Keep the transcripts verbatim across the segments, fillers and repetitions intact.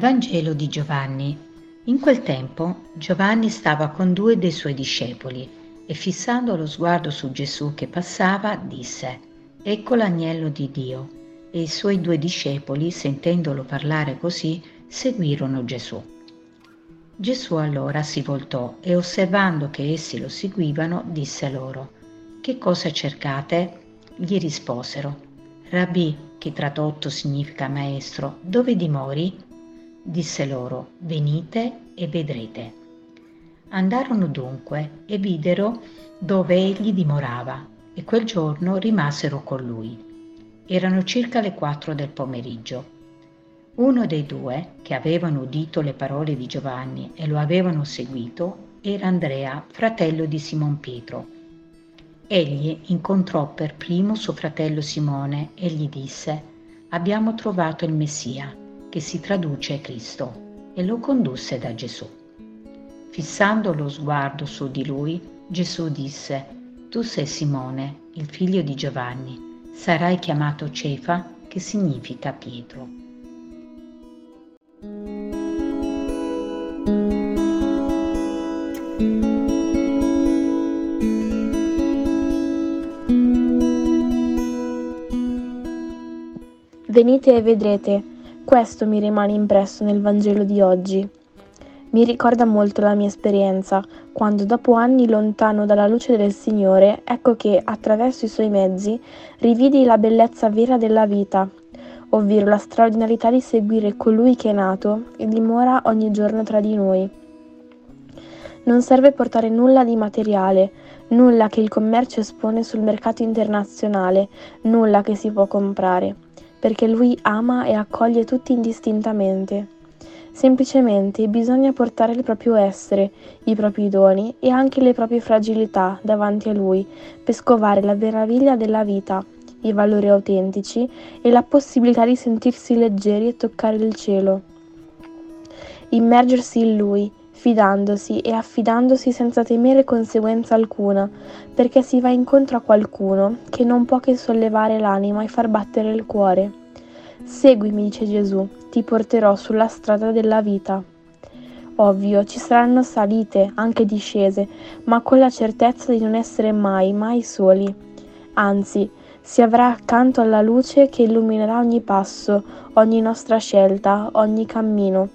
Vangelo di Giovanni. In quel tempo Giovanni stava con due dei suoi discepoli e, fissando lo sguardo su Gesù che passava, disse: «Ecco l'agnello di Dio». E i suoi due discepoli, sentendolo parlare così, seguirono Gesù. Gesù allora si voltò e, osservando che essi lo seguivano, disse loro: «Che cosa cercate?» Gli risposero: «Rabbì», che tradotto significa maestro, «dove dimori?» Disse loro: «Venite e vedrete». Andarono dunque e videro dove egli dimorava, e quel giorno rimasero con lui. Erano circa le quattro del pomeriggio. Uno dei due, che avevano udito le parole di Giovanni e lo avevano seguito, era Andrea, fratello di Simon Pietro. Egli incontrò per primo suo fratello Simone e gli disse: «Abbiamo trovato il Messia», che si traduce Cristo, e lo condusse da Gesù. Fissando lo sguardo su di lui, Gesù disse: «Tu sei Simone, il figlio di Giovanni. Sarai chiamato Cefa, che significa Pietro». Venite e vedrete, questo mi rimane impresso nel Vangelo di oggi. Mi ricorda molto la mia esperienza, quando dopo anni lontano dalla luce del Signore, ecco che, attraverso i suoi mezzi, rividi la bellezza vera della vita, ovvero la straordinarietà di seguire colui che è nato e dimora ogni giorno tra di noi. Non serve portare nulla di materiale, nulla che il commercio espone sul mercato internazionale, nulla che si può comprare, perché Lui ama e accoglie tutti indistintamente. Semplicemente bisogna portare il proprio essere, i propri doni e anche le proprie fragilità davanti a Lui per scovare la meraviglia della vita, i valori autentici e la possibilità di sentirsi leggeri e toccare il cielo. Immergersi in Lui, fidandosi e affidandosi senza temere conseguenza alcuna, perché si va incontro a qualcuno che non può che sollevare l'anima e far battere il cuore. «Seguimi», dice Gesù, «ti porterò sulla strada della vita». Ovvio, ci saranno salite, anche discese, ma con la certezza di non essere mai, mai soli. Anzi, si avrà accanto alla luce che illuminerà ogni passo, ogni nostra scelta, ogni cammino.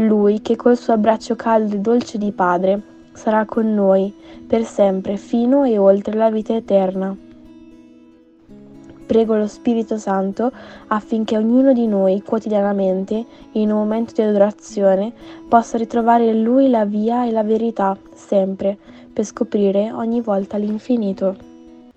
Lui, che col suo abbraccio caldo e dolce di Padre, sarà con noi, per sempre, fino e oltre la vita eterna. Prego lo Spirito Santo affinché ognuno di noi quotidianamente, in un momento di adorazione, possa ritrovare in Lui la via e la verità, sempre, per scoprire ogni volta l'infinito.